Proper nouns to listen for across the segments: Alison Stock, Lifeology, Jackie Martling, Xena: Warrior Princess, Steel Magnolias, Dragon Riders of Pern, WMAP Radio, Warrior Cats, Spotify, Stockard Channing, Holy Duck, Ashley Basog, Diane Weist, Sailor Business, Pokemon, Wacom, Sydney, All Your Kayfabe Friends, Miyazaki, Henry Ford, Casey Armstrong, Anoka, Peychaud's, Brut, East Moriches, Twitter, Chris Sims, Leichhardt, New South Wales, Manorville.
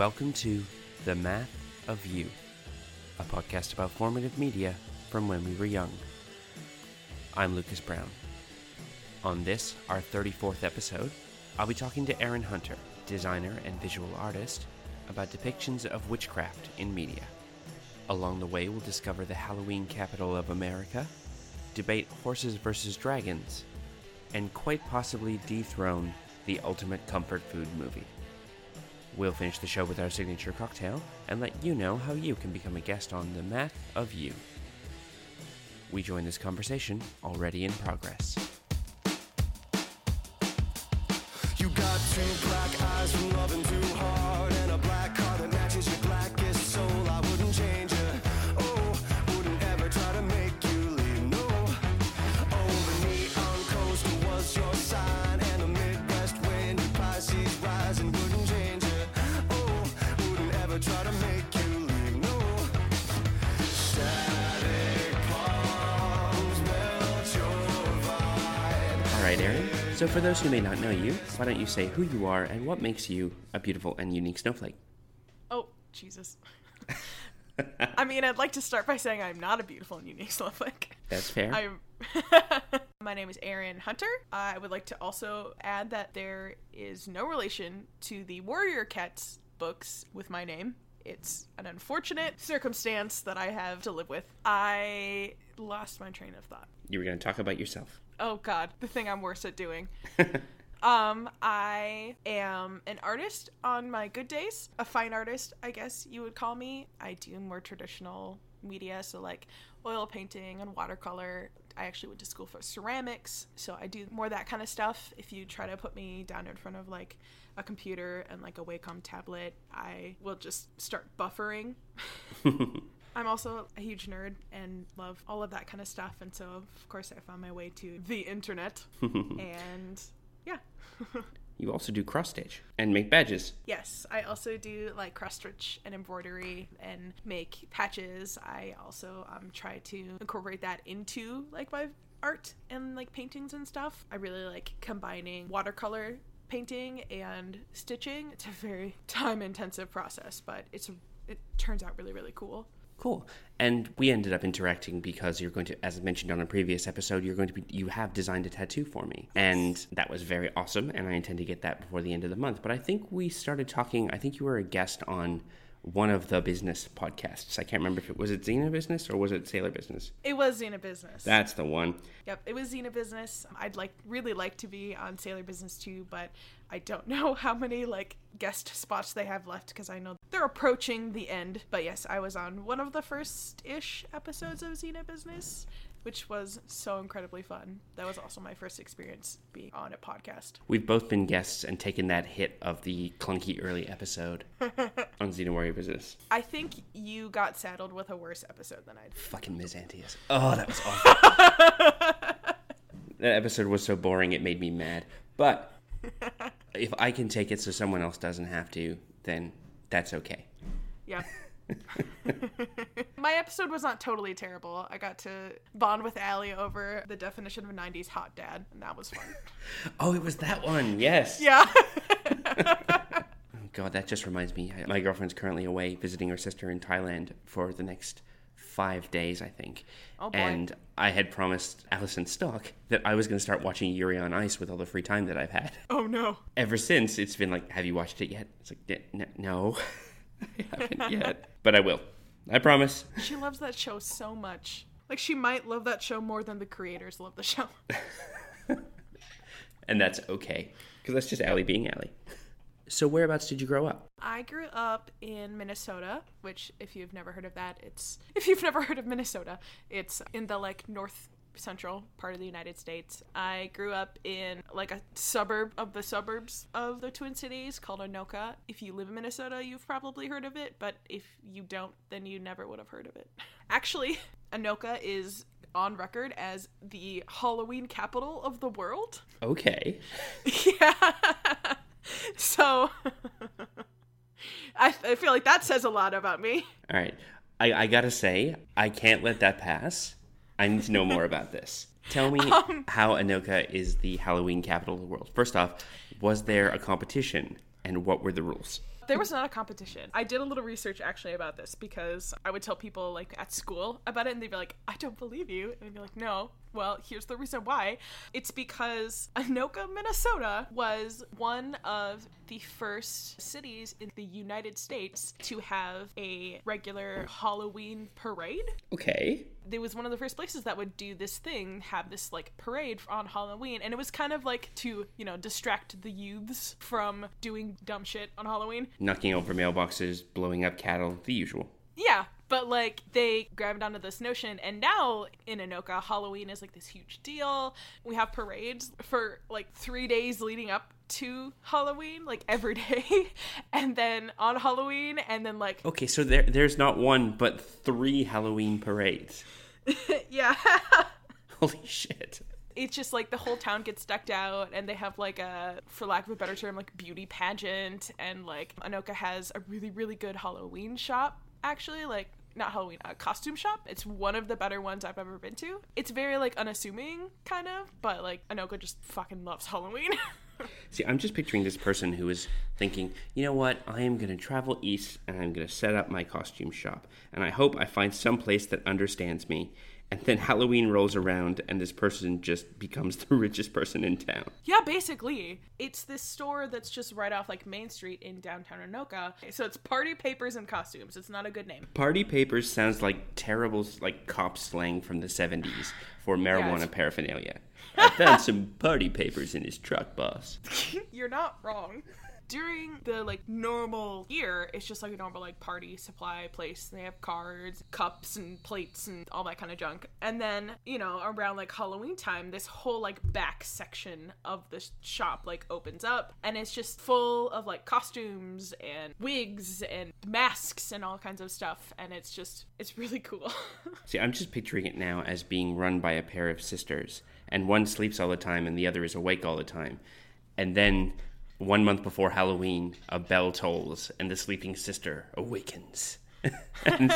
Welcome to The Math of You, a podcast about formative media from when we were young. I'm Lucas Brown. On this, our 34th episode, I'll be talking to Erin Hunter, designer and visual artist, about depictions of witchcraft in media. Along the way, we'll discover the Halloween capital of America, debate horses versus dragons, and quite possibly dethrone the ultimate comfort food movie. We'll finish the show with our signature cocktail and let you know how you can become a guest on The Math of You. We join this conversation already in progress. You got two black eyes from loving too hard and a black car that matches your blackest soul. I wouldn't change it. Oh, wouldn't ever try to make you leave. No, oh, the neon coaster was your sign and the Midwest wind, your Pisces rising. Try to make you leave, no. Static palms melt your vibe. All right, Erin. So for those who may not know you, why don't you say who you are and what makes you a beautiful and unique snowflake? Oh, Jesus. I mean, I'd like to start by saying I'm not a beautiful and unique snowflake. That's fair. My name is Erin Hunter. I would like to also add that there is no relation to the Warrior Cats books with my name. It's an unfortunate circumstance that I have to live with. I lost my train of thought. You were going to talk about yourself. Oh God, the thing I'm worse at doing. I am an artist on my good days. A fine artist, I guess you would call me. I do more traditional media, so like oil painting and watercolor. I actually went to school for ceramics, so I do more of that kind of stuff. If you try to put me down in front of like a computer and like a Wacom tablet, I will just start buffering. I'm also a huge nerd and love all of that kind of stuff, and so of course I found my way to the internet. And yeah. You also do cross stitch and make badges. Yes, I also do like cross stitch and embroidery and make patches. I also try to incorporate that into like my art and like paintings and stuff. I really like combining watercolor painting and stitching. It's a very time intensive process, but it turns out really, really cool. Cool. And we ended up interacting because you're going to, as I mentioned on a previous episode, you have designed a tattoo for me. And that was very awesome. And I intend to get that before the end of the month. But I think we started talking, I think you were a guest on one of the business podcasts. I can't remember if was it Xena Business or was it Sailor Business? It was Xena Business. That's the one. Yep, it was Xena Business. I'd really like to be on Sailor Business too, but I don't know how many like guest spots they have left because I know they're approaching the end. But yes, I was on one of the first-ish episodes of Xena Business, which was so incredibly fun. That was also my first experience being on a podcast. We've both been guests and taken that hit of the clunky early episode on Xena Warrior Business. I think you got saddled with a worse episode than I did. Fucking Ms. Antius. Oh, that was awful. That episode was so boring it made me mad. But if I can take it so someone else doesn't have to, then that's okay. Yeah. My episode was not totally terrible. I got to bond with Ali over the definition of a 90s hot dad, and that was fun. Oh, it was that one. Yes. Yeah. God, that just reminds me. My girlfriend's currently away visiting her sister in Thailand for the next 5 days, I think. Oh, boy. And I had promised Alison Stock that I was going to start watching Yuri on Ice with all the free time that I've had. Oh, no. Ever since, it's been like, have you watched it yet? It's like, no. I haven't yet, but I will. I promise. She loves that show so much. Like, she might love that show more than the creators love the show. And that's okay, because that's just Allie being Allie. So whereabouts did you grow up? I grew up in Minnesota, which if you've never heard of Minnesota, it's in the, like, north central part of the United States. I grew up in like a suburb of the suburbs of the Twin Cities called Anoka. If you live in Minnesota, you've probably heard of it, but if you don't, then you never would have heard of it. Actually, Anoka is on record as the Halloween capital of the world. Okay. Yeah. So I feel like that says a lot about me. All right. I gotta say, I can't let that pass. I need to know more about this. Tell me how Anoka is the Halloween capital of the world. First off, was there a competition and what were the rules? There was not a competition. I did a little research actually about this because I would tell people like at school about it and they'd be like, I don't believe you. And I'd be like, no. Well, here's the reason why. It's because Anoka, Minnesota was one of the first cities in the United States to have a regular Halloween parade. Okay. It was one of the first places that would do this thing, have this like parade on Halloween. And it was kind of like to, you know, distract the youths from doing dumb shit on Halloween. Knocking over mailboxes, blowing up cattle, the usual. Yeah. But, like, they grabbed onto this notion, and now in Anoka, Halloween is, like, this huge deal. We have parades for, like, 3 days leading up to Halloween, like, every day, and then on Halloween, and then, like... Okay, so there's not one, but 3 Halloween parades. Yeah. Holy shit. It's just, like, the whole town gets decked out, and they have, like, a, for lack of a better term, like, beauty pageant, and, like, Anoka has a really, really good Halloween shop, actually, like... Not Halloween, a costume shop. It's one of the better ones I've ever been to. It's very, like, unassuming, kind of, but, like, Anoka just fucking loves Halloween. See, I'm just picturing this person who is thinking, you know what, I am going to travel east and I'm going to set up my costume shop. And I hope I find some place that understands me. And then Halloween rolls around and this person just becomes the richest person in town. Yeah, basically. It's this store that's just right off like Main Street in downtown Anoka. So it's Party Papers and Costumes. It's not a good name. Party Papers sounds like terrible like cop slang from the 70s for marijuana paraphernalia. I found some party papers in his truck, boss. You're not wrong. During the, like, normal year, it's just, like, a normal, like, party supply place. They have cards, cups, and plates, and all that kind of junk. And then, you know, around, like, Halloween time, this whole, like, back section of the shop, like, opens up. And it's just full of, like, costumes and wigs and masks and all kinds of stuff. And it's just, it's really cool. See, I'm just picturing it now as being run by a pair of sisters. And one sleeps all the time, and the other is awake all the time. And then... 1 month before Halloween, a bell tolls, and the sleeping sister awakens. And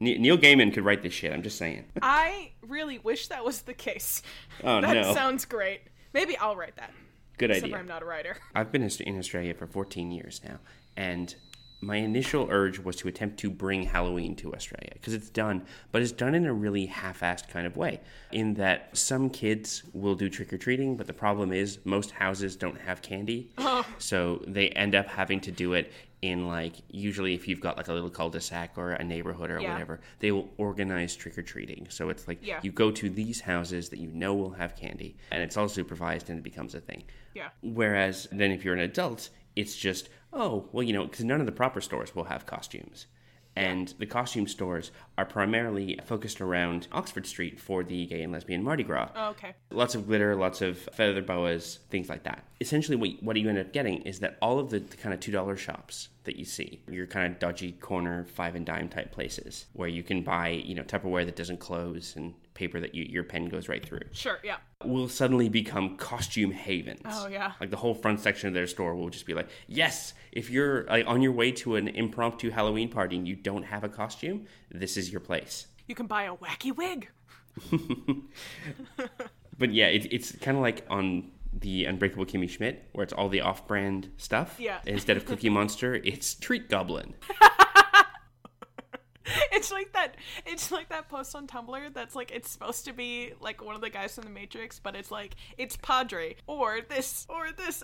Neil Gaiman could write this shit, I'm just saying. I really wish that was the case. Oh, that no. That sounds great. Maybe I'll write that. Good idea. Except I'm not a writer. I've been in Australia for 14 years now, and my initial urge was to attempt to bring Halloween to Australia, because it's done, but it's done in a really half-assed kind of way, in that some kids will do trick-or-treating, but the problem is most houses don't have candy, so they end up having to do it in, like, usually if you've got, like, a little cul-de-sac or a neighborhood or whatever, they will organize trick-or-treating. So it's like, you go to these houses that you know will have candy, and it's all supervised, and it becomes a thing. Yeah. Whereas then if you're an adult, it's just... Oh, well, you know, because none of the proper stores will have costumes. And the costume stores are primarily focused around Oxford Street for the gay and lesbian Mardi Gras. Oh, okay. Lots of glitter, lots of feather boas, things like that. Essentially, what you end up getting is that all of the kind of $2 shops that you see, your kind of dodgy corner, 5 and dime type places, where you can buy, you know, Tupperware that doesn't close and paper that your pen goes right through. Sure, yeah. Will suddenly become costume havens. Oh, yeah. Like the whole front section of their store will just be like, yes, if you're like, on your way to an impromptu Halloween party and you don't have a costume, this is your place. You can buy a wacky wig. But yeah, it's kind of like on... The Unbreakable Kimmy Schmidt, where it's all the off-brand stuff. Yeah. Instead of Cookie Monster, it's Treat Goblin. It's like that post on Tumblr that's like, it's supposed to be like one of the guys from The Matrix, but it's like, it's Padre, or this,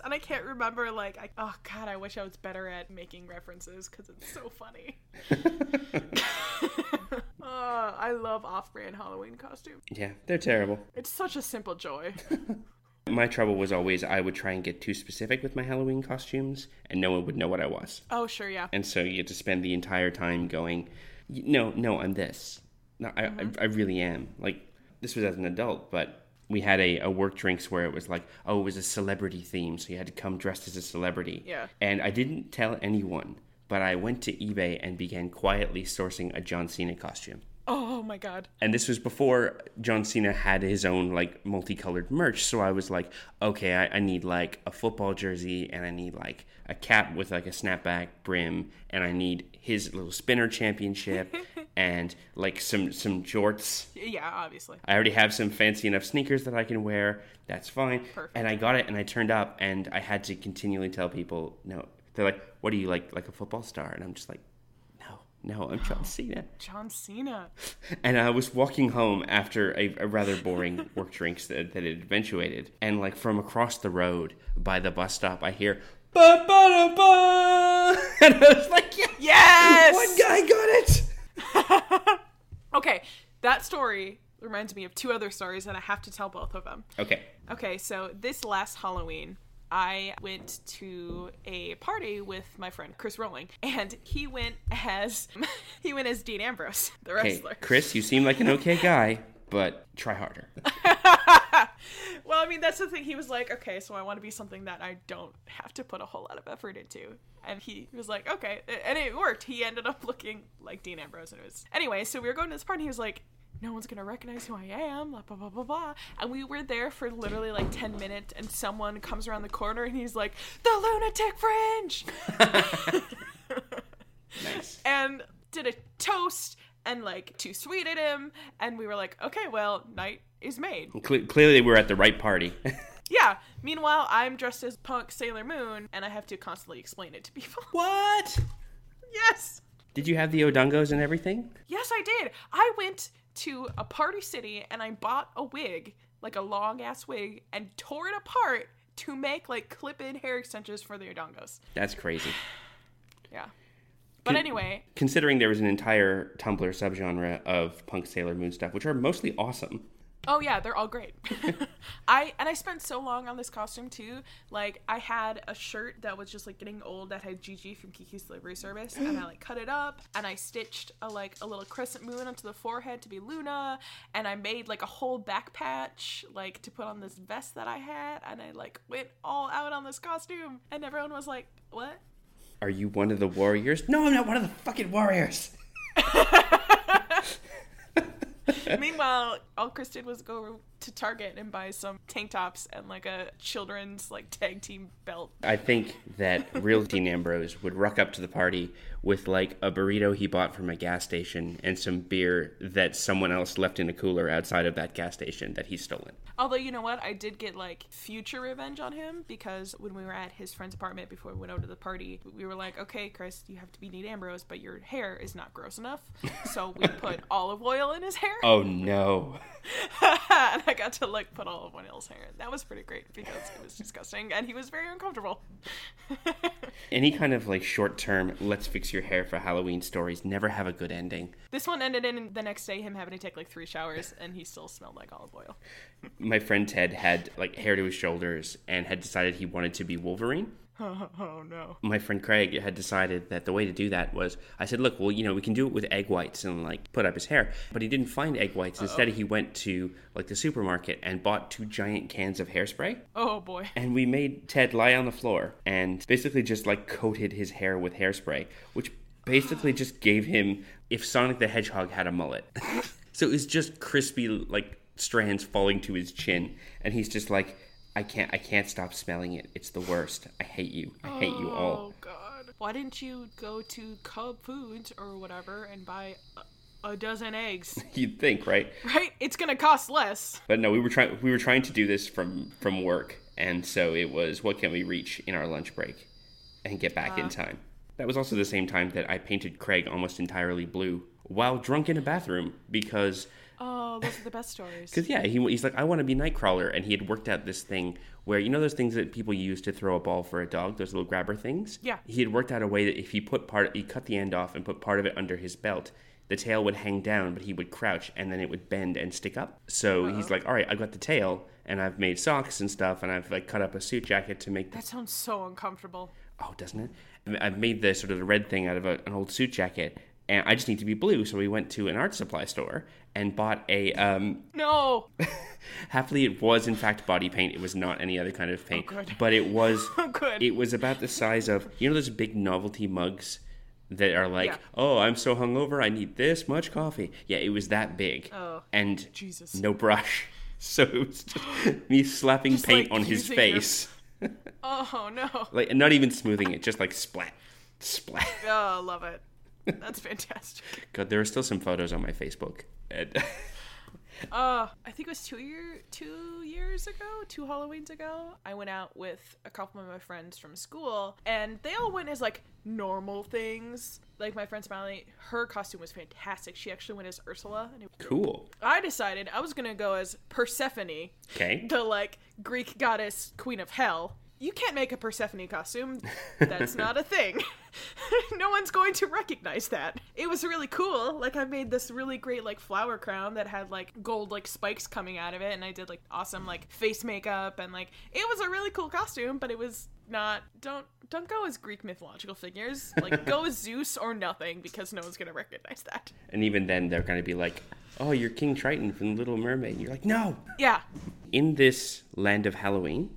and I can't remember, like, oh god, I wish I was better at making references, because it's so funny. I love off-brand Halloween costumes. Yeah, they're terrible. It's such a simple joy. My trouble was always I would try and get too specific with my Halloween costumes, and no one would know what I was. Oh, sure, yeah. And so you had to spend the entire time going, no, I'm this. No, I really am. Like, this was as an adult, but we had a work drinks where it was like, oh, it was a celebrity theme, so you had to come dressed as a celebrity. Yeah. And I didn't tell anyone, but I went to eBay and began quietly sourcing a John Cena costume. Oh, my God. And this was before John Cena had his own, like, multicolored merch. So I was like, okay, I need, like, a football jersey, and I need, like, a cap with, like, a snapback brim, and I need his little spinner championship and, like, some jorts. Yeah, obviously. I already have some fancy enough sneakers that I can wear. That's fine. Perfect. And I got it, and I turned up, and I had to continually tell people, no, They're like, what are you, like a football star? And I'm just like, no, I'm John Cena. John Cena. And I was walking home after a rather boring work drinks that had eventuated. And like from across the road by the bus stop, I hear, ba ba da ba. And I was like, yeah, yes! One guy got it! Okay, that story reminds me of two other stories, and I have to tell both of them. Okay, so this last Halloween, I went to a party with my friend Chris Rowling, and he went as Dean Ambrose, the wrestler. Hey, Chris, you seem like an okay guy, but try harder. Well, I mean, that's the thing. He was like, okay, so I want to be something that I don't have to put a whole lot of effort into. And he was like, okay, and it worked. He ended up looking like Dean Ambrose, and it was anyway. So we were going to this party, and he was like, no one's going to recognize who I am, blah, blah, blah, blah, blah. And we were there for literally like 10 minutes, and someone comes around the corner and he's like, the lunatic fringe! Nice. And did a toast and like too sweet at him. And we were like, okay, well, night is made. Clearly we're at the right party. Yeah. Meanwhile, I'm dressed as punk Sailor Moon, and I have to constantly explain it to people. What? Yes. Did you have the Odongos and everything? Yes, I did. I went to a Party City, and I bought a wig, like a long-ass wig, and tore it apart to make, like, clip-in hair extensions for the Odongos. That's crazy. Yeah. But anyway. Considering there was an entire Tumblr subgenre of punk Sailor Moon stuff, which are mostly awesome. Oh, yeah, they're all great. I spent so long on this costume, too. Like, I had a shirt that was just, like, getting old that had Gigi from Kiki's Delivery Service, and I, like, cut it up, and I stitched, a little crescent moon onto the forehead to be Luna, and I made, like, a whole back patch, like, to put on this vest that I had, and I, like, went all out on this costume, and everyone was like, what? Are you one of the warriors? No, I'm not one of the fucking warriors! Meanwhile, all Chris did was go to Target and buy some tank tops and like a children's like tag team belt. I think that real Dean Ambrose would ruck up to the party with like a burrito he bought from a gas station and some beer that someone else left in a cooler outside of that gas station that he's stolen. Although, you know what? I did get like future revenge on him, because when we were at his friend's apartment before we went over to the party, we were like, okay, Chris, you have to be Dean Ambrose, but your hair is not gross enough. So we put olive oil in his hair. Oh, no. And I got to like put all of one else hair in. That was pretty great because it was disgusting and he was very uncomfortable. Any kind of like short-term let's fix your hair for Halloween stories never have a good ending. This one ended in the next day him having to take like 3 showers and he still smelled like olive oil. My friend Ted had like hair to his shoulders and had decided he wanted to be Wolverine. Oh, no. My friend Craig had decided that the way to do that was, I said, look, well, you know, we can do it with egg whites and, like, put up his hair. But he didn't find egg whites. Uh-oh. Instead, he went to, like, the supermarket and bought 2 giant cans of hairspray. Oh, boy. And we made Ted lie on the floor and basically just, like, coated his hair with hairspray, which basically just gave him, if Sonic the Hedgehog had a mullet. So it was just crispy, like, strands falling to his chin. And he's just like, I can't stop smelling it. It's the worst. I hate you. I hate you all. Oh, God. Why didn't you go to Cub Foods or whatever and buy a dozen eggs? You'd think, right? Right? It's going to cost less. But no, we were trying to do this from work. And so it was, what can we reach in our lunch break and get back in time? That was also the same time that I painted Craig almost entirely blue while drunk in a bathroom because... Oh, those are the best stories. Because, yeah, he's like, I want to be Nightcrawler. And he had worked out this thing where, you know those things that people use to throw a ball for a dog, those little grabber things? Yeah. He had worked out a way that if he cut the end off and put part of it under his belt, the tail would hang down, but he would crouch, and then it would bend and stick up. So He's like, all right, I've got the tail, and I've made socks and stuff, and I've like cut up a suit jacket to make... That sounds so uncomfortable. Oh, doesn't it? I've made the sort of the red thing out of an old suit jacket, and I just need to be blue. So we went to an art supply store and bought a... No! Happily, it was, in fact, body paint. It was not any other kind of paint. Oh, good. But it was... Oh, good. It was about the size of... You know those big novelty mugs that are like, oh, I'm so hungover, I need this much coffee. Yeah, it was that big. Oh, and Jesus. No brush. So it was just me slapping just paint like on his face. Oh, no. Like, not even smoothing it. Just like splat. Splat. Oh, I love it. That's fantastic. God, there are still some photos on my Facebook. I think it was two years ago, two Halloweens ago, I went out with a couple of my friends from school, and they all went as, like, normal things. Like, my friend Smiley, her costume was fantastic. She actually went as Ursula. And cool. I decided I was going to go as Persephone. Okay. The, like, Greek goddess queen of hell. You can't make a Persephone costume. That's not a thing. No one's going to recognize that. It was really cool. Like, I made this really great, like, flower crown that had, like, gold, like, spikes coming out of it. And I did, like, awesome, like, face makeup. And, like, it was a really cool costume, but it was not... Don't go as Greek mythological figures. Like, go as Zeus or nothing, because no one's going to recognize that. And even then, they're going to be like, oh, you're King Triton from Little Mermaid. And you're like, no! Yeah. In this land of Halloween...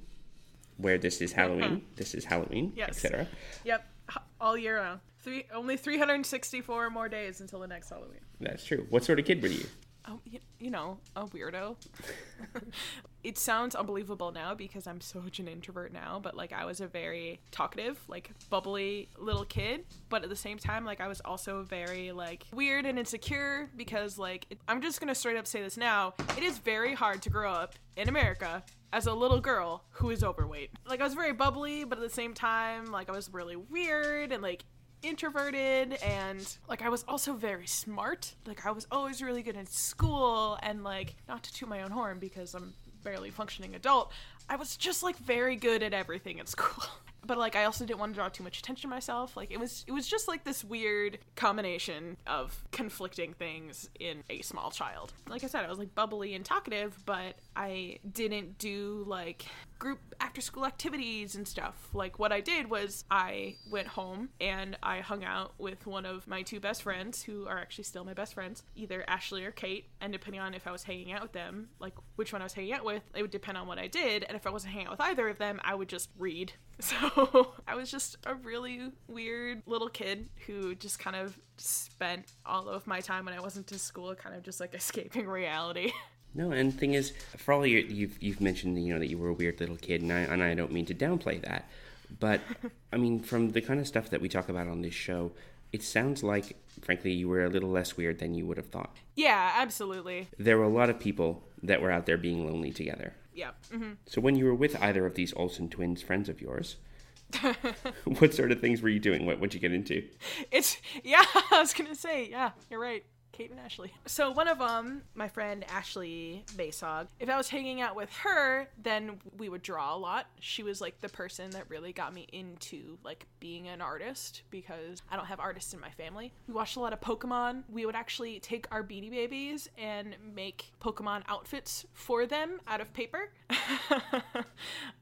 where this is Halloween, This is Halloween, yes. etc. Yep, all year round. Only 364 more days until the next Halloween. That's true. What sort of kid were you? Oh, you know, a weirdo. It sounds unbelievable now because I'm such an introvert now, but, like, I was a very talkative, like, bubbly little kid, but at the same time, like, I was also very, like, weird and insecure because, like, I'm just going to straight up say this now, it is very hard to grow up in America as a little girl who is overweight. Like, I was very bubbly, but at the same time, like, I was really weird and, like, introverted, and, like, I was also very smart. Like, I was always really good in school, and, like, not to toot my own horn because I'm barely functioning adult, I was just, like, very good at everything at school. But, like, I also didn't want to draw too much attention to myself. Like, it was just, like, this weird combination of conflicting things in a small child. Like I said, I was, like, bubbly and talkative, but I didn't do, like, group after-school activities and stuff. Like, what I did was I went home and I hung out with one of my two best friends, who are actually still my best friends, either Ashley or Kate. And depending on if I was hanging out with them, like, which one I was hanging out with, it would depend on what I did. And if I wasn't hanging out with either of them, I would just read. So I was just a really weird little kid who just kind of spent all of my time when I wasn't in school kind of just, like, escaping reality. No, and the thing is, for all you've mentioned, you know, that you were a weird little kid, and I don't mean to downplay that, but, I mean, from the kind of stuff that we talk about on this show, it sounds like, frankly, you were a little less weird than you would have thought. Yeah, absolutely. There were a lot of people that were out there being lonely together. Yeah. Mm-hmm. So when you were with either of these Olsen twins friends of yours, what sort of things were you doing? What'd you get into? I was going to say, yeah, you're right. Kate and Ashley. So one of them, my friend Ashley Basog, if I was hanging out with her, then we would draw a lot. She was, like, the person that really got me into, like, being an artist, because I don't have artists in my family. We watched a lot of Pokemon. We would actually take our Beanie Babies and make Pokemon outfits for them out of paper.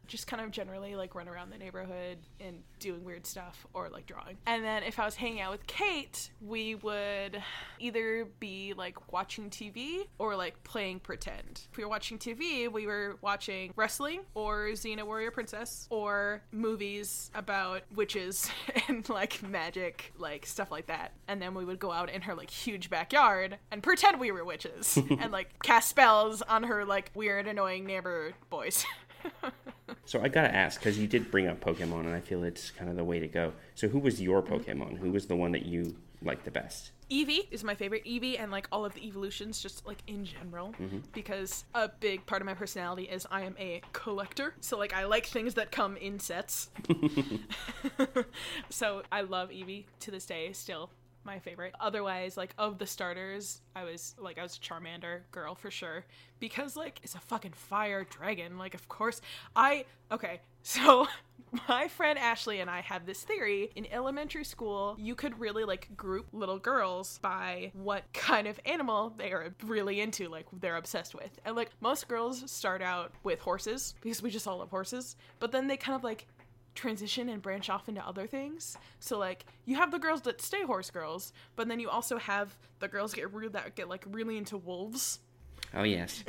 Just kind of generally, like, run around the neighborhood and doing weird stuff or, like, drawing. And then if I was hanging out with Kate, we would either be, like, watching TV or, like, playing pretend. If we were watching TV, we were watching wrestling or Xena: Warrior Princess or movies about witches and, like, magic, like, stuff like that. And then we would go out in her, like, huge backyard and pretend we were witches and, like, cast spells on her, like, weird, annoying neighbor boys. So I gotta ask, because you did bring up Pokemon, and I feel it's kind of the way to go. So who was your Pokemon? Who was the one that you liked the best? Eevee is my favorite. Eevee and, like, all of the evolutions, just, like, in general, because a big part of my personality is I am a collector. So, like, I like things that come in sets. So I love Eevee to this day, still my favorite. Otherwise, like, of the starters, I was a Charmander girl for sure, because, like, it's a fucking fire dragon. Like, of course. So my friend Ashley and I have this theory. In elementary school, you could really, like, group little girls by what kind of animal they are really into, like, they're obsessed with. And, like, most girls start out with horses because we just all love horses, but then they kind of, like, transition and branch off into other things. So, like, you have the girls that stay horse girls, but then you also have the girls that get like really into wolves. Oh yes.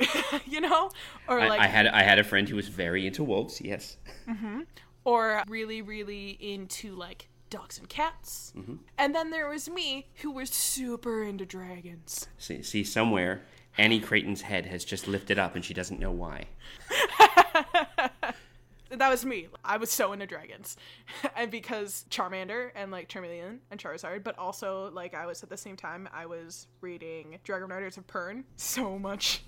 You know, or I had a friend who was very into wolves. Yes. Mm-hmm. Or really, really into, like, dogs and cats. Mm-hmm. And then there was me, who was super into dragons. See somewhere Annie Creighton's head has just lifted up and she doesn't know why. That was me. I was so into dragons. And because Charmander and, like, Charmeleon and Charizard, but also, like, I was, at the same time, I was reading Dragon Riders of Pern so much.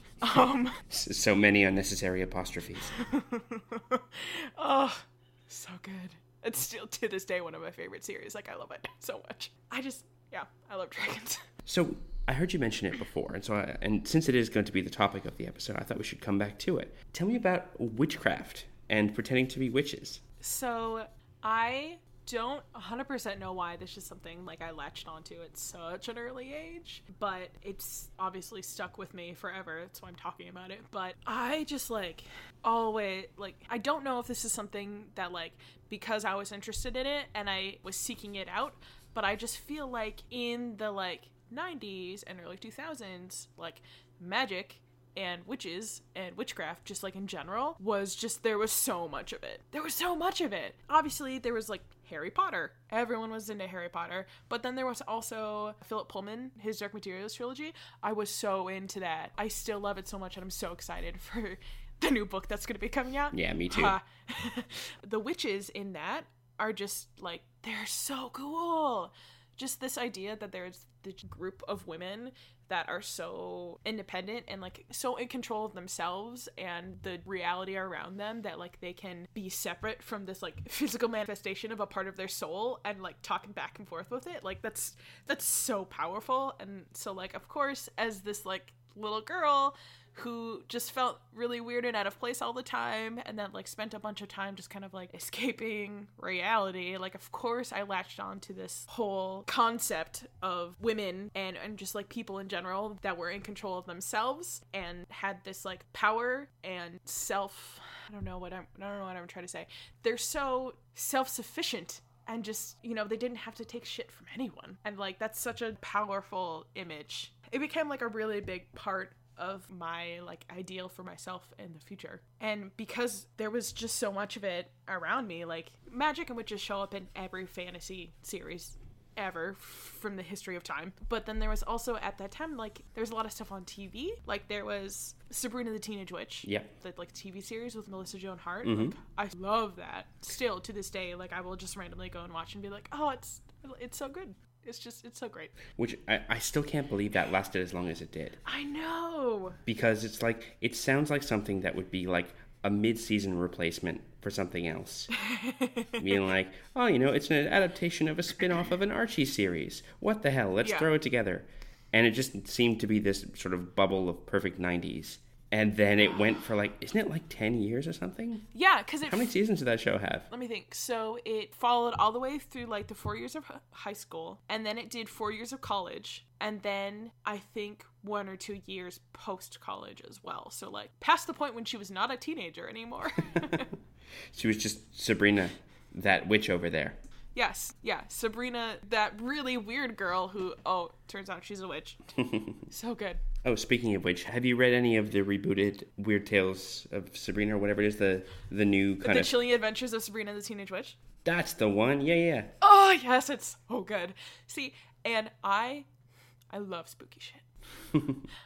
So many unnecessary apostrophes. Oh, so good. It's still, to this day, one of my favorite series. Like, I love it so much. I love dragons. So I heard you mention it before, and since it is going to be the topic of the episode, I thought we should come back to it. Tell me about witchcraft and pretending to be witches. So I don't 100% know why this is something like I latched onto at such an early age, but it's obviously stuck with me forever. That's why I'm talking about it. But I just I don't know if this is something that because I was interested in it and I was seeking it out, but I just feel like in the 90s and early 2000s, magic and witches and witchcraft, just in general, there was so much of it. Obviously, there was Harry Potter. Everyone was into Harry Potter. But then there was also Philip Pullman, his Dark Materials trilogy. I was so into that. I still love it so much, and I'm so excited for the new book that's going to be coming out. Yeah, me too. The witches in that are just they're so cool. Just this idea that there's this group of women that are so independent and so in control of themselves and the reality around them that they can be separate from this physical manifestation of a part of their soul and talking back and forth with it. That's so powerful. And so of course, as this little girl who just felt really weird and out of place all the time and then spent a bunch of time just kind of escaping reality, of course I latched on to this whole concept of women and just people in general that were in control of themselves and had this power and self, I don't know what I'm trying to say. They're so self-sufficient. And just, they didn't have to take shit from anyone. And that's such a powerful image. It became a really big part of my ideal for myself in the future. And because there was just so much of it around me, magic and witches show up in every fantasy series ever from the history of time. But then there was also at that time there was a lot of stuff on TV. There was Sabrina the Teenage Witch. Yeah. The TV series with Melissa Joan Hart. Mm-hmm. I love that. Still to this day, I will just randomly go and watch and be it's so good. It's so great. Which I still can't believe that lasted as long as it did. I know. Because it's it sounds like something that would be a mid-season replacement for something else. Being it's an adaptation of a spin-off of an Archie series. What the hell? Let's throw it together. And it just seemed to be this sort of bubble of perfect 90s. And then it went for isn't it 10 years or something? Yeah, because how many seasons did that show have? Let me think. So it followed all the way through the 4 years of high school. And then it did 4 years of college. And then I think 1 or 2 years post-college as well. So past the point when she was not a teenager anymore. She was just Sabrina, that witch over there. Yes, yeah, Sabrina, that really weird girl who, turns out she's a witch. So good. Oh, speaking of which, have you read any of the rebooted Weird Tales of Sabrina or whatever it is, the new kind of... The Chilling Adventures of Sabrina the Teenage Witch? That's the one, yeah. Oh, yes, it's so good. See, and I love spooky shit.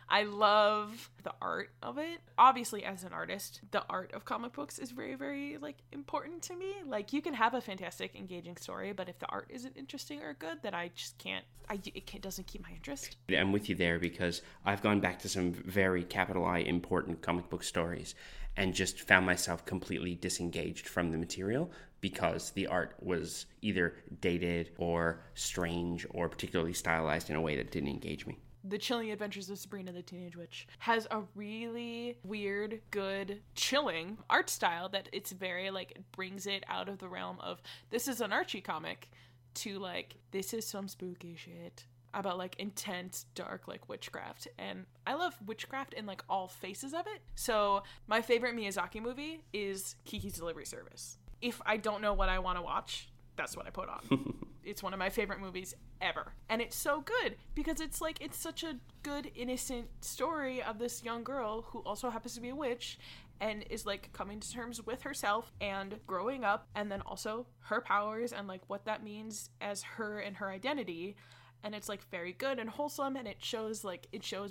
I love the art of it. Obviously, as an artist, the art of comic books is very, very, important to me. You can have a fantastic, engaging story, but if the art isn't interesting or good, then I just can't. It doesn't keep my interest. I'm with you there because I've gone back to some very capital I important comic book stories and just found myself completely disengaged from the material because the art was either dated or strange or particularly stylized in a way that didn't engage me. The Chilling Adventures of Sabrina the Teenage Witch has a really weird, good, chilling art style that it's very, it brings it out of the realm of this is an Archie comic to, this is some spooky shit about, intense, dark, witchcraft. And I love witchcraft in, all faces of it. So my favorite Miyazaki movie is Kiki's Delivery Service. If I don't know what I want to watch, that's what I put on. It's one of my favorite movies ever. And it's so good because it's it's such a good, innocent story of this young girl who also happens to be a witch and is coming to terms with herself and growing up and then also her powers and what that means as her and her identity. And it's very good and wholesome and it shows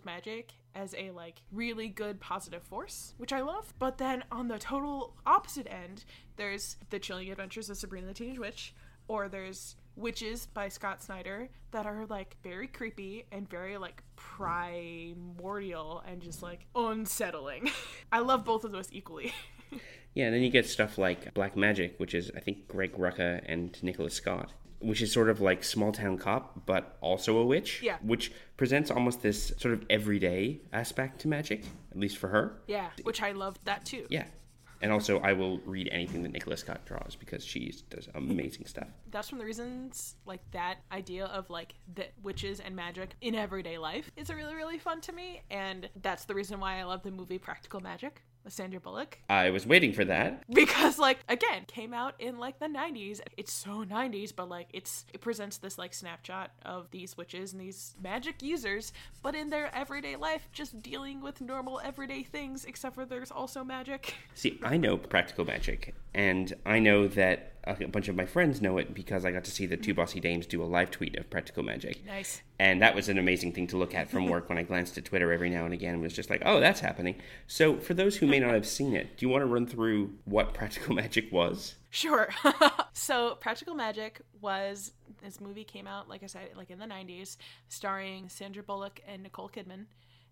magic as a really good positive force, which I love. But then on the total opposite end, there's The Chilling Adventures of Sabrina the Teenage Witch, or there's witches by Scott Snyder that are like very creepy and very like primordial and just like unsettling. I love both of those equally. Yeah, and then you get stuff like Black Magic, which is I think Greg Rucka and Nicola Scott, which is sort of like small town cop, but also a witch. Yeah. Which presents almost this sort of everyday aspect to magic, at least for her. Yeah, which I loved that too. Yeah. And also, I will read anything that Nicola Scott draws because she does amazing stuff. That's one of the reasons, like, that idea of, like, the witches and magic in everyday life is really, really fun to me. And that's the reason why I love the movie Practical Magic with Sandra Bullock. I was waiting for that. Because, like, again, came out in, like, the 90s. It's so 90s, but, like, it presents this, like, snapshot of these witches and these magic users, but in their everyday life, just dealing with normal everyday things, except for there's also magic. See, I know Practical Magic, and I know that a bunch of my friends know it because I got to see the Two Bossy Dames do a live tweet of Practical Magic. Nice. And that was an amazing thing to look at from work when I glanced at Twitter every now and again and was just like, oh, that's happening. So for those who may not have seen it, do you want to run through what Practical Magic was? Sure. So Practical Magic was, this movie came out, like I said, like in the 90s, starring Sandra Bullock and Nicole Kidman.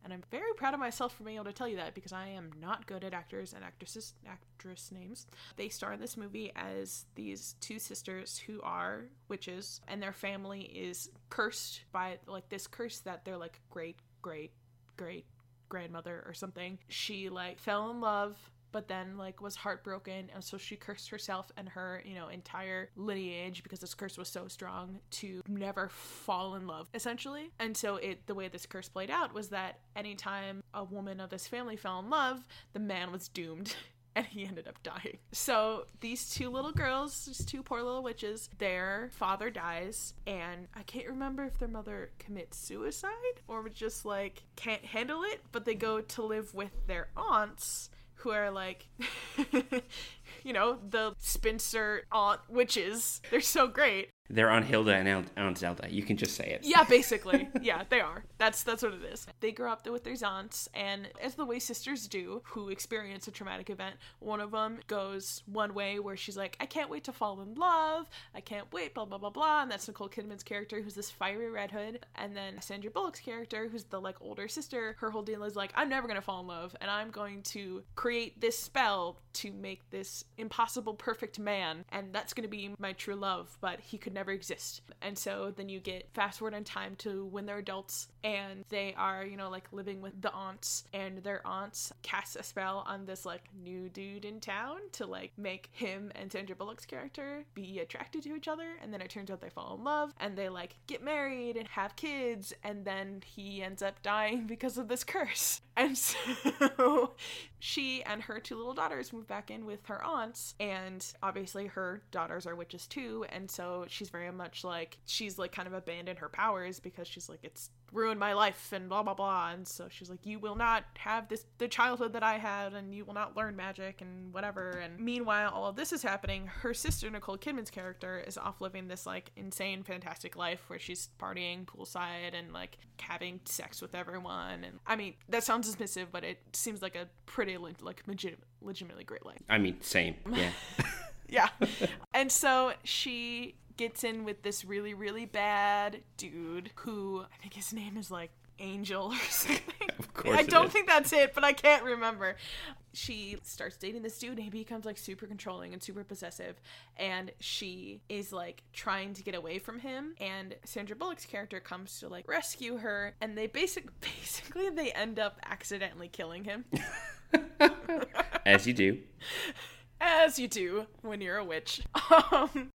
And I'm very proud of myself for being able to tell you that because I am not good at actors and actress names. They star in this movie as these two sisters who are witches, and their family is cursed by like this curse that their like great grandmother or something. She like fell in love, but then like was heartbroken, and so she cursed herself and her, you know, entire lineage because this curse was so strong to never fall in love, essentially. And so the way this curse played out was that anytime a woman of this family fell in love, the man was doomed. And he ended up dying. So these two little girls, these two poor little witches, their father dies. And I can't remember if their mother commits suicide or just like can't handle it. But they go to live with their aunts who are like, you know, the spinster aunt witches. They're so great. They're Aunt Hilda and Aunt Zelda. You can just say it. Yeah, basically. Yeah, they are. That's what it is. They grow up with their aunts, and as the way sisters do, who experience a traumatic event, one of them goes one way where she's like, I can't wait to fall in love. I can't wait, blah, blah, blah, blah. And that's Nicole Kidman's character, who's this fiery Red Hood. And then Sandra Bullock's character, who's the, like, older sister, her whole deal is like, I'm never going to fall in love, and I'm going to create this spell to make this impossible perfect man, and that's going to be my true love, but he could never exist. And so then you get fast forward in time to when they're adults and they are, you know, like living with the aunts, and their aunts cast a spell on this like new dude in town to like make him and Sandra Bullock's character be attracted to each other, and then it turns out they fall in love and they like get married and have kids, and then he ends up dying because of this curse. And so she and her two little daughters move back in with her aunts, and obviously her daughters are witches too, and so she's very much like, she's like kind of abandoned her powers because she's like, it's ruined my life and blah blah blah, and so she's like, you will not have this, the childhood that I had, and you will not learn magic and whatever. And meanwhile, all of this is happening, her sister Nicole Kidman's character is off living this like insane fantastic life where she's partying poolside and like having sex with everyone. And I mean, that sounds dismissive, but it seems like a pretty like legitimately great life. I mean, same. Yeah. Yeah. And so she gets in with this really, really bad dude who I think his name is like Angel or something. Of course. I don't think that's it, but I can't remember. She starts dating this dude, and he becomes like super controlling and super possessive, and she is like trying to get away from him, and Sandra Bullock's character comes to like rescue her, and they basically they end up accidentally killing him. As you do. As you do when you're a witch.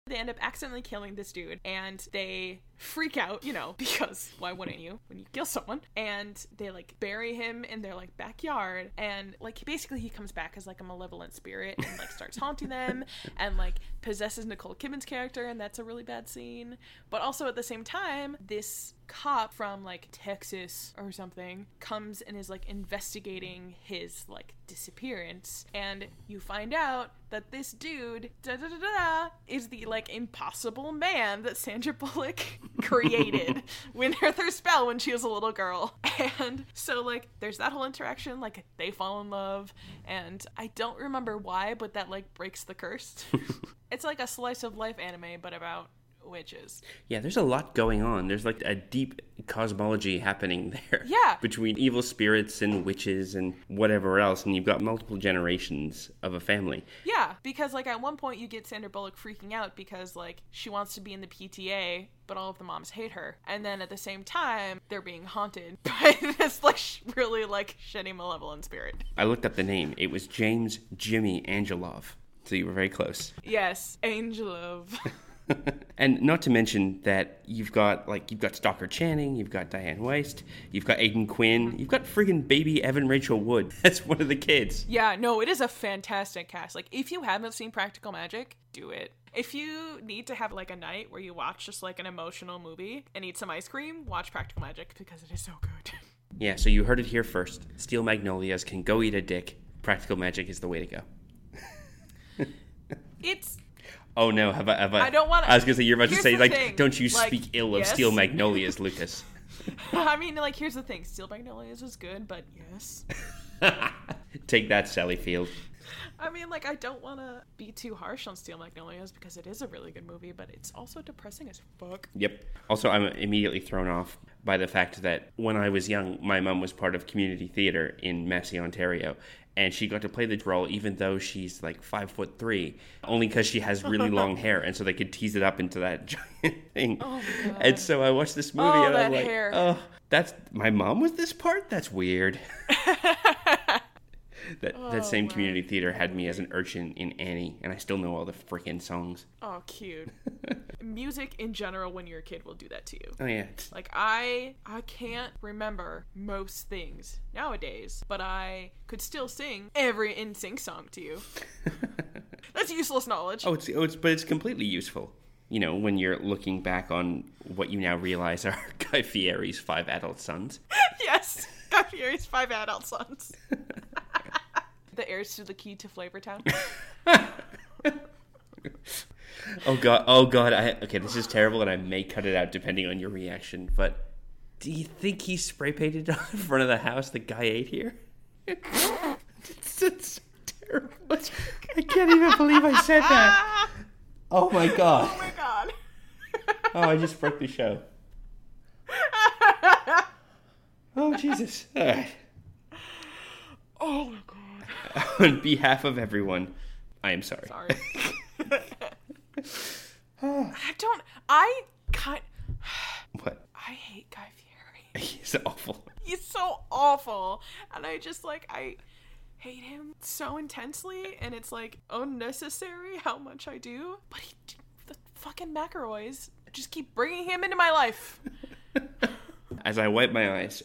They end up accidentally killing this dude, and they freak out, you know, because why wouldn't you when you kill someone? And they like bury him in their like backyard, and like basically he comes back as like a malevolent spirit and like starts haunting them and like possesses Nicole Kidman's character, and that's a really bad scene. But also at the same time, this cop from like Texas or something comes and is like investigating his like disappearance, and you find out that this dude is the like impossible man that Sandra Bullock created when her spell when she was a little girl. And so like there's that whole interaction, like they fall in love, and I don't remember why, but that like breaks the curse. It's like a slice of life anime, but about witches. Yeah, there's a lot going on. There's like a deep cosmology happening there. Yeah. Between evil spirits and witches and whatever else. And you've got multiple generations of a family. Yeah, because like at one point you get Sandra Bullock freaking out because like she wants to be in the PTA, but all of the moms hate her. And then at the same time, they're being haunted by this like really like shitty malevolent spirit. I looked up the name. It was James Jimmy Angelov. So you were very close. Yes, Angelov. And not to mention that you've got Stockard Channing, you've got Diane Weist, you've got Aidan Quinn, you've got friggin' baby Evan Rachel Wood. That's one of the kids. Yeah, no, it is a fantastic cast. Like, if you haven't seen Practical Magic, do it. If you need to have like a night where you watch just like an emotional movie and eat some ice cream, watch Practical Magic because it is so good. Yeah, so you heard it here first. Steel Magnolias can go eat a dick. Practical Magic is the way to go. It's... Oh no, have I? I don't want to. I was going to say, you're about to say, like, thing. Don't you like, speak ill of yes. Steel Magnolias, Lucas. I mean, like, here's the thing. Steel Magnolias was good, but yes. Take that, Sally Field. I mean, like, I don't want to be too harsh on Steel Magnolias because it is a really good movie, but it's also depressing as fuck. Yep. Also, I'm immediately thrown off by the fact that when I was young, my mom was part of community theater in Massey, Ontario. And she got to play the role even though she's like 5'3", only because she has really long hair. And so they could tease it up into that giant thing. Oh, my God. And so I watched this movie and I'm like, hair. Oh, that's my mom was this part? That's weird. That same community theater had me as an urchin in Annie, and I still know all the freaking songs. Oh, cute. Music in general when you're a kid will do that to you. Oh, yeah. Like, I can't remember most things nowadays, but I could still sing every NSYNC song to you. That's useless knowledge. But it's completely useful. You know, when you're looking back on what you now realize are Guy Fieri's 5 adult sons. Yes, Guy Fieri's 5 adult sons. The heirs to the key to Flavortown. Oh god. Okay, this is terrible, and I may cut it out depending on your reaction. But do you think he spray painted on the front of the house that Guy ate here? It's so terrible. I can't even believe I said that. Oh my god. Oh my god. Oh, I just broke the show. Oh Jesus. All right. Oh my god. On behalf of everyone, I am sorry. Sorry. What? I hate Guy Fieri. He's awful. He's so awful. And I just, like, I hate him so intensely. And it's, like, unnecessary how much I do. But the fucking McElroys just keep bringing him into my life. As I wipe my eyes,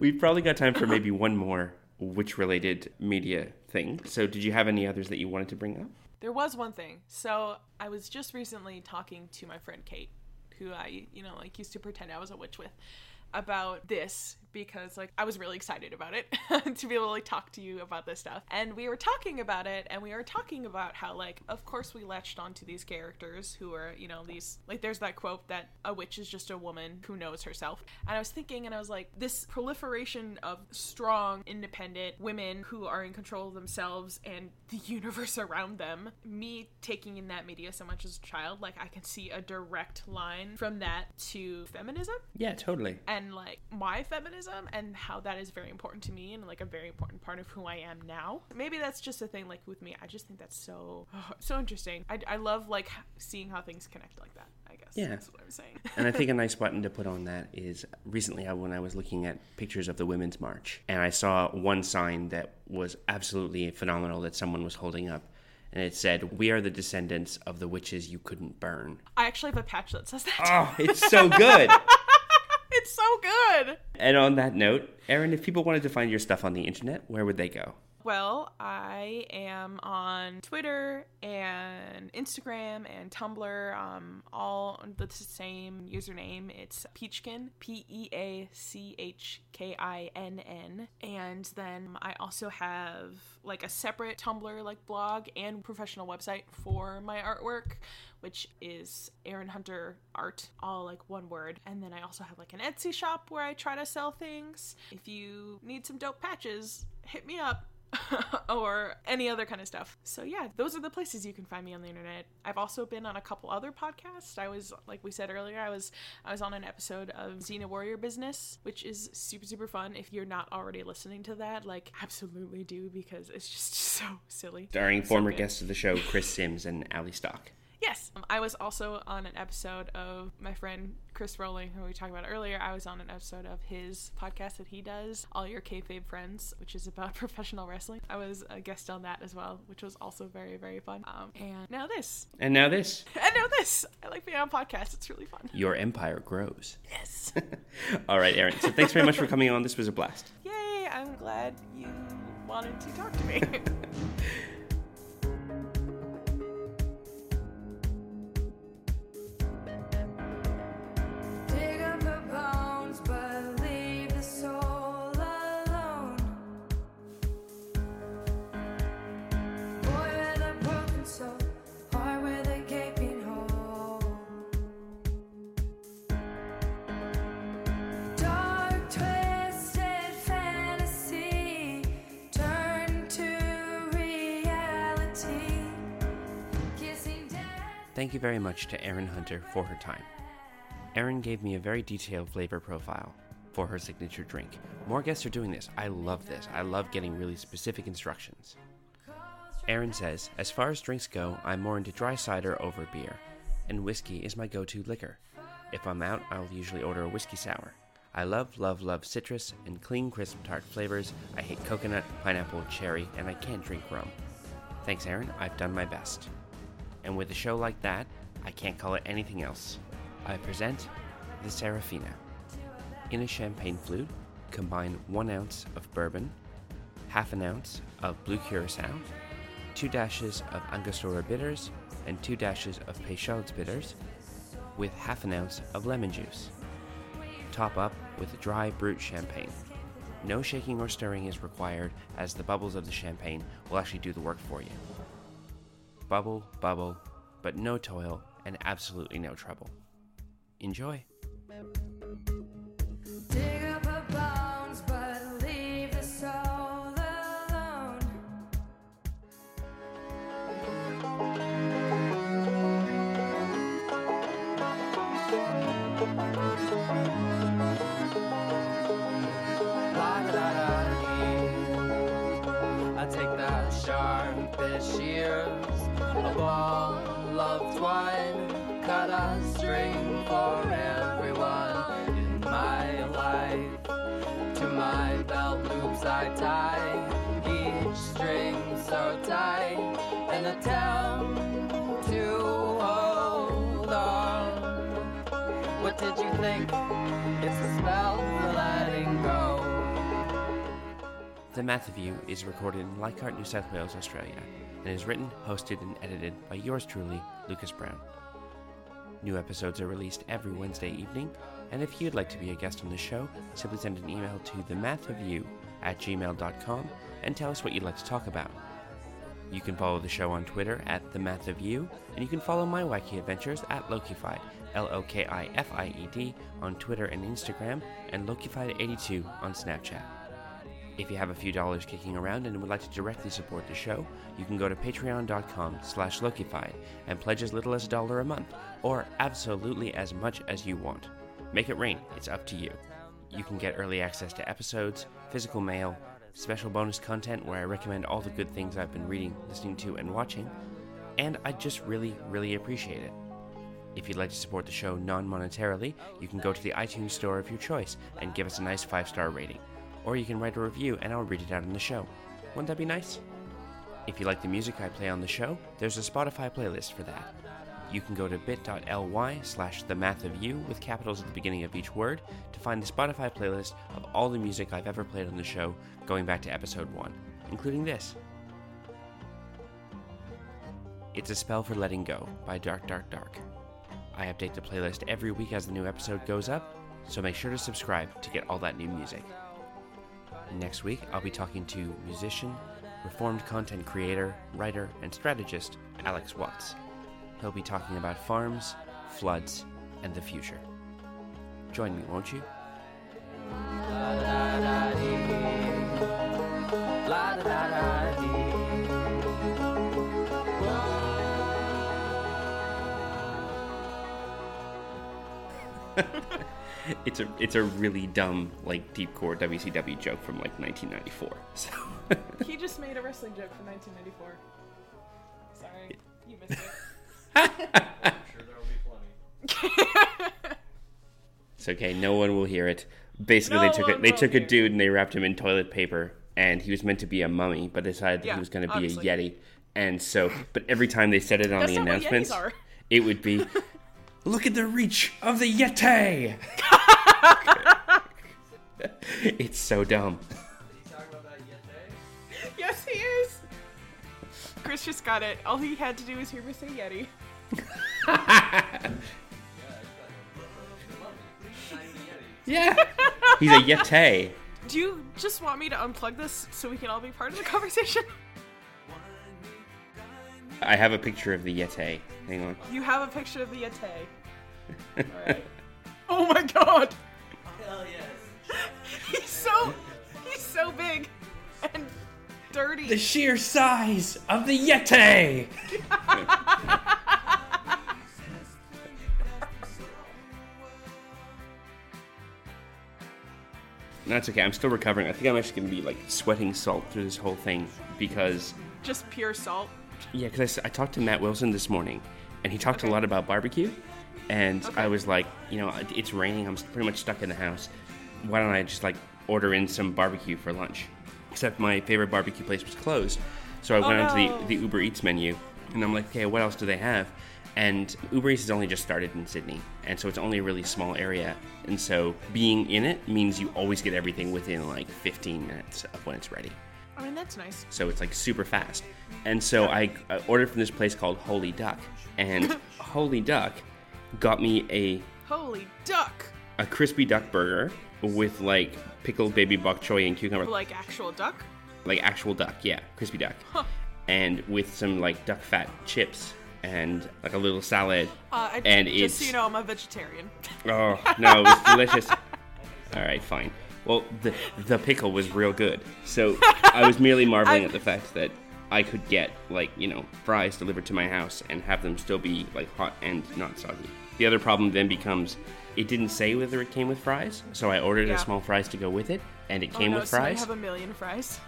we've probably got time for maybe one more witch-related media thing. So did you have any others that you wanted to bring up? There was one thing. So I was just recently talking to my friend Kate, who I, used to pretend I was a witch with, about this because, like, I was really excited about it to be able to, like, talk to you about this stuff. And we were talking about it, and we were talking about how, like, of course we latched onto these characters who are, these, like, there's that quote that a witch is just a woman who knows herself. And I was thinking, and I was like, this proliferation of strong, independent women who are in control of themselves and the universe around them, me taking in that media so much as a child, like, I can see a direct line from that to feminism. Yeah, totally. And, like, my feminism and how that is very important to me and, like, a very important part of who I am now. Maybe that's just a thing, like, with me. I just think that's so interesting. I love, like, seeing how things connect like that, I guess. Yeah. That's what I'm saying. And I think a nice button to put on that is recently when I was looking at pictures of the Women's March, and I saw one sign that was absolutely phenomenal that someone was holding up. And it said, "We are the descendants of the witches you couldn't burn." I actually have a patch that says that. Oh, it's so good. It's so good. And on that note, Erin, if people wanted to find your stuff on the internet, where would they go? Well, I am on Twitter and Instagram and Tumblr, all the same username. It's Peachkin, Peachkinn. And then I also have, like, a separate Tumblr, like, blog and professional website for my artwork, which is Erin Hunter Art, all, like, one word. And then I also have, like, an Etsy shop where I try to sell things. If you need some dope patches, hit me up. or any other kind of stuff. So yeah, those are the places you can find me on the internet. I've also been on a couple other podcasts. I was, like we said earlier, I was on an episode of Xena: Warrior Business, which is super, super fun. If you're not already listening to that, like, absolutely do, because it's just so silly. Starring former guests of the show, Chris Sims and Ali Stock. Yes. I was also on an episode of my friend Chris Rowling, who we talked about earlier. I was on an episode of his podcast that he does, All Your Kayfabe Friends, which is about professional wrestling. I was a guest on that as well, which was also very, very fun. And now this. And now this. And now this. I like being on podcasts. It's really fun. Your empire grows. Yes. All right, Erin. So thanks very much for coming on. This was a blast. Yay. I'm glad you wanted to talk to me. Thank you very much to Erin Hunter for her time. Erin gave me a very detailed flavor profile for her signature drink. More guests are doing this. I love this. I love getting really specific instructions. Erin says, as far as drinks go, I'm more into dry cider over beer, and whiskey is my go-to liquor. If I'm out, I'll usually order a whiskey sour. I love, love, love citrus and clean, crisp, tart flavors. I hate coconut, pineapple, cherry, and I can't drink rum. Thanks, Erin. I've done my best. And with a show like that, I can't call it anything else. I present the Serafina. In a champagne flute, combine 1 ounce of bourbon, half an ounce of blue curacao, 2 dashes of Angostura bitters, and 2 dashes of Peychaud's bitters, with half an ounce of lemon juice. Top up with dry brut champagne. No shaking or stirring is required, as the bubbles of the champagne will actually do the work for you. Bubble, bubble, but no toil and absolutely no trouble. Enjoy. Dig up her bones, but leave the soul alone. I take that sharp bitch here. A ball of twine, cut a string for everyone in my life. To my belt loops I tie each string so tight, and attempt to hold on. What did you think? It's a spell for letting go. The Math of You is recorded in Leichhardt, New South Wales, Australia, and is written, hosted, and edited by yours truly, Lucas Brown. New episodes are released every Wednesday evening, and if you'd like to be a guest on the show, simply send an email to themathofyou@gmail.com and tell us what you'd like to talk about. You can follow the show on Twitter at @themathofyou, and you can follow my wacky adventures at Lokified, Lokified, on Twitter and Instagram, and Lokified82 on Snapchat. If you have a few dollars kicking around and would like to directly support the show, you can go to patreon.com/Lokified and pledge as little as $1 a month, or absolutely as much as you want. Make it rain, it's up to you. You can get early access to episodes, physical mail, special bonus content where I recommend all the good things I've been reading, listening to, and watching, and I just really, really appreciate it. If you'd like to support the show non-monetarily, you can go to the iTunes store of your choice and give us a nice 5-star rating. Or you can write a review and I'll read it out on the show. Wouldn't that be nice? If you like the music I play on the show, there's a Spotify playlist for that. You can go to bit.ly/themathofyou with capitals at the beginning of each word to find the Spotify playlist of all the music I've ever played on the show going back to episode 1, including this. It's a Spell for Letting Go by Dark Dark Dark. I update the playlist every week as the new episode goes up, so make sure to subscribe to get all that new music. Next week, I'll be talking to musician, reformed content creator, writer, and strategist Alex Watts. He'll be talking about farms, floods, and the future. Join me, won't you? La, da, da, dee, la, da, da, da. It's a really dumb, like, deep core WCW joke from like 1994. So he just made a wrestling joke from 1994. Sorry, you missed it. I'm sure that will be funny. It's okay. No one will hear it. Basically, they took a dude and they wrapped him in toilet paper, and he was meant to be a mummy, but decided that he was going to be obviously a yeti. And so, but every time they said it on the announcements, it would be, "Look at the reach of the yeti." It's so dumb. Is he talking about that yeti? Yes, he is. Chris just got it. All he had to do was hear me say yeti. Yeah. He's a yeti. Do you just want me to unplug this so we can all be part of the conversation? I have a picture of the yeti. Hang on. You have a picture of the yeti. All right. Oh my god. Hell yes. He's so big and dirty. The sheer size of the yeti. That's okay. I'm still recovering. I think I'm actually going to be like sweating salt through this whole thing because just pure salt. Yeah, because I talked to Matt Wilson this morning, and he talked a lot about barbecue, and I was like, you know, it's raining, I'm pretty much stuck in the house, why don't I just, like, order in some barbecue for lunch? Except my favorite barbecue place was closed, so I went onto the Uber Eats menu, and I'm like, okay, what else do they have? And Uber Eats has only just started in Sydney, and so it's only a really small area, and so being in it means you always get everything within, like, 15 minutes of when it's ready. I mean, that's nice. So it's like super fast. And so I ordered from this place called Holy Duck. And Holy Duck got me a crispy duck burger with like pickled baby bok choy and cucumber. Like actual duck? Like actual duck, yeah. Crispy duck. Huh. And with some like duck fat chips and like a little salad. Just so you know, I'm a vegetarian. Oh, no, it was delicious. All right, fine. Well, the pickle was real good, so I was merely marveling at the fact that I could get, like, you know, fries delivered to my house and have them still be, like, hot and not soggy. The other problem then becomes, it didn't say whether it came with fries, so I ordered a small fries to go with it, and it came with fries. So I have a million fries.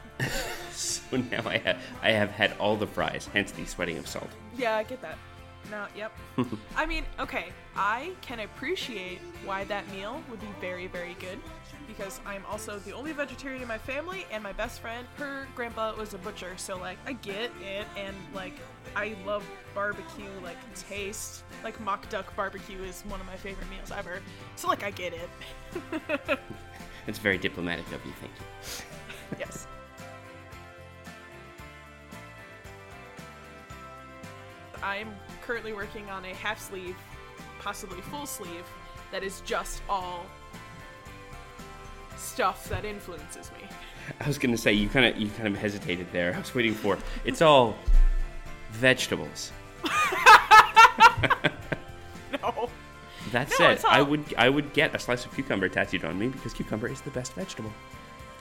So now I have had all the fries, hence the sweating of salt. Yeah, I get that. No, yep. I mean, okay, I can appreciate why that meal would be very, very good, because I'm also the only vegetarian in my family, and my best friend, her grandpa was a butcher, so, like, I get it, and, like, I love barbecue, like, taste. Like, mock duck barbecue is one of my favorite meals ever, so, like, I get it. That's very diplomatic of you, thank you. Yes. I'm currently working on a half sleeve, possibly full sleeve, that is just all stuff that influences me. I was gonna say you kind of hesitated there. I was waiting for it's all vegetables. No. That said, I would get a slice of cucumber tattooed on me because cucumber is the best vegetable.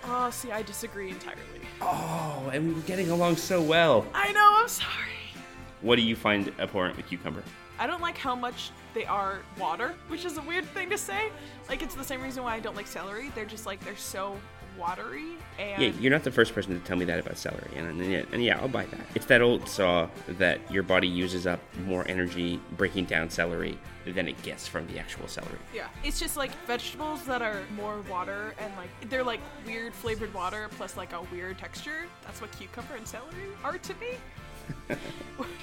Oh, see, I disagree entirely. Oh, and we were getting along so well. I know. I'm sorry. What do you find abhorrent with cucumber? I don't like how much they are water, which is a weird thing to say. Like, it's the same reason why I don't like celery. They're just, like, they're so watery. And yeah, you're not the first person to tell me that about celery. And yeah, I'll buy that. It's that old saw that your body uses up more energy breaking down celery than it gets from the actual celery. Yeah, it's just, like, vegetables that are more water and, like, they're, like, weird flavored water plus, like, a weird texture. That's what cucumber and celery are to me.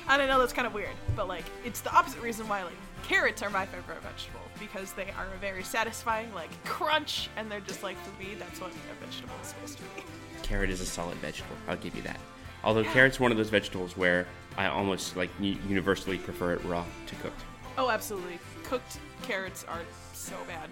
I don't know, that's kind of weird, but like it's the opposite reason why like carrots are my favorite vegetable, because they are a very satisfying like crunch, and they're just like, for me, that's what a vegetable is supposed to be. Carrot is a solid vegetable, I'll give you that. Although carrot's one of those vegetables where I almost like universally prefer it raw to cooked. Oh, absolutely. Cooked carrots are so bad.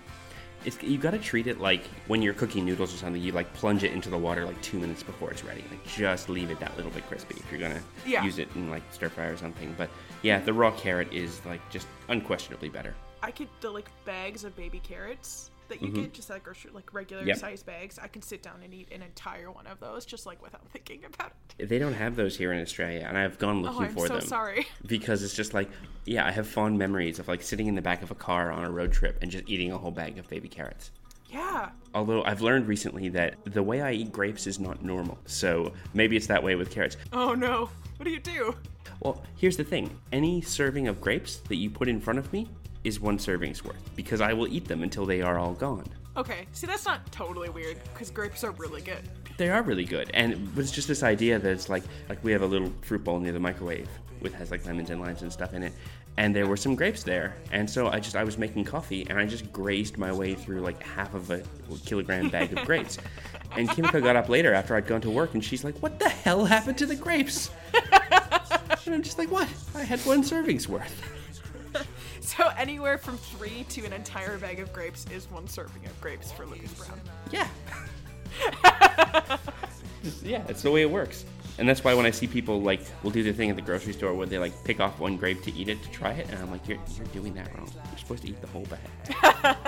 You gotta treat it like when you're cooking noodles or something, you like plunge it into the water like 2 minutes before it's ready. Like just leave it that little bit crispy if you're gonna use it in like stir fry or something. But yeah, the raw carrot is like just unquestionably better. I could do like bags of baby carrots that you get just at grocery, like regular size bags. I can sit down and eat an entire one of those just like without thinking about it. They don't have those here in Australia, and I've gone looking for them. Oh, I'm so sorry. Because it's just like, yeah, I have fond memories of like sitting in the back of a car on a road trip and just eating a whole bag of baby carrots. Yeah. Although I've learned recently that the way I eat grapes is not normal. So maybe it's that way with carrots. Oh, no. What do you do? Well, here's the thing. Any serving of grapes that you put in front of me is one serving's worth, because I will eat them until they are all gone. Okay. See, that's not totally weird, because grapes are really good. They are really good. And but it's just this idea that it's like we have a little fruit bowl near the microwave with has like lemons and limes and stuff in it. And there were some grapes there. And so I was making coffee, and I just grazed my way through like half of a kilogram bag of grapes. And Kimiko got up later after I'd gone to work, and she's like, "What the hell happened to the grapes?" And I'm just like, "What? I had one serving's worth." So anywhere from 3 to an entire bag of grapes is one serving of grapes for Lucas Brown. Yeah. Yeah, it's the way it works. And that's why when I see people, like, will do the thing at the grocery store where they, like, pick off one grape to eat it, to try it, and I'm like, you're doing that wrong. You're supposed to eat the whole bag.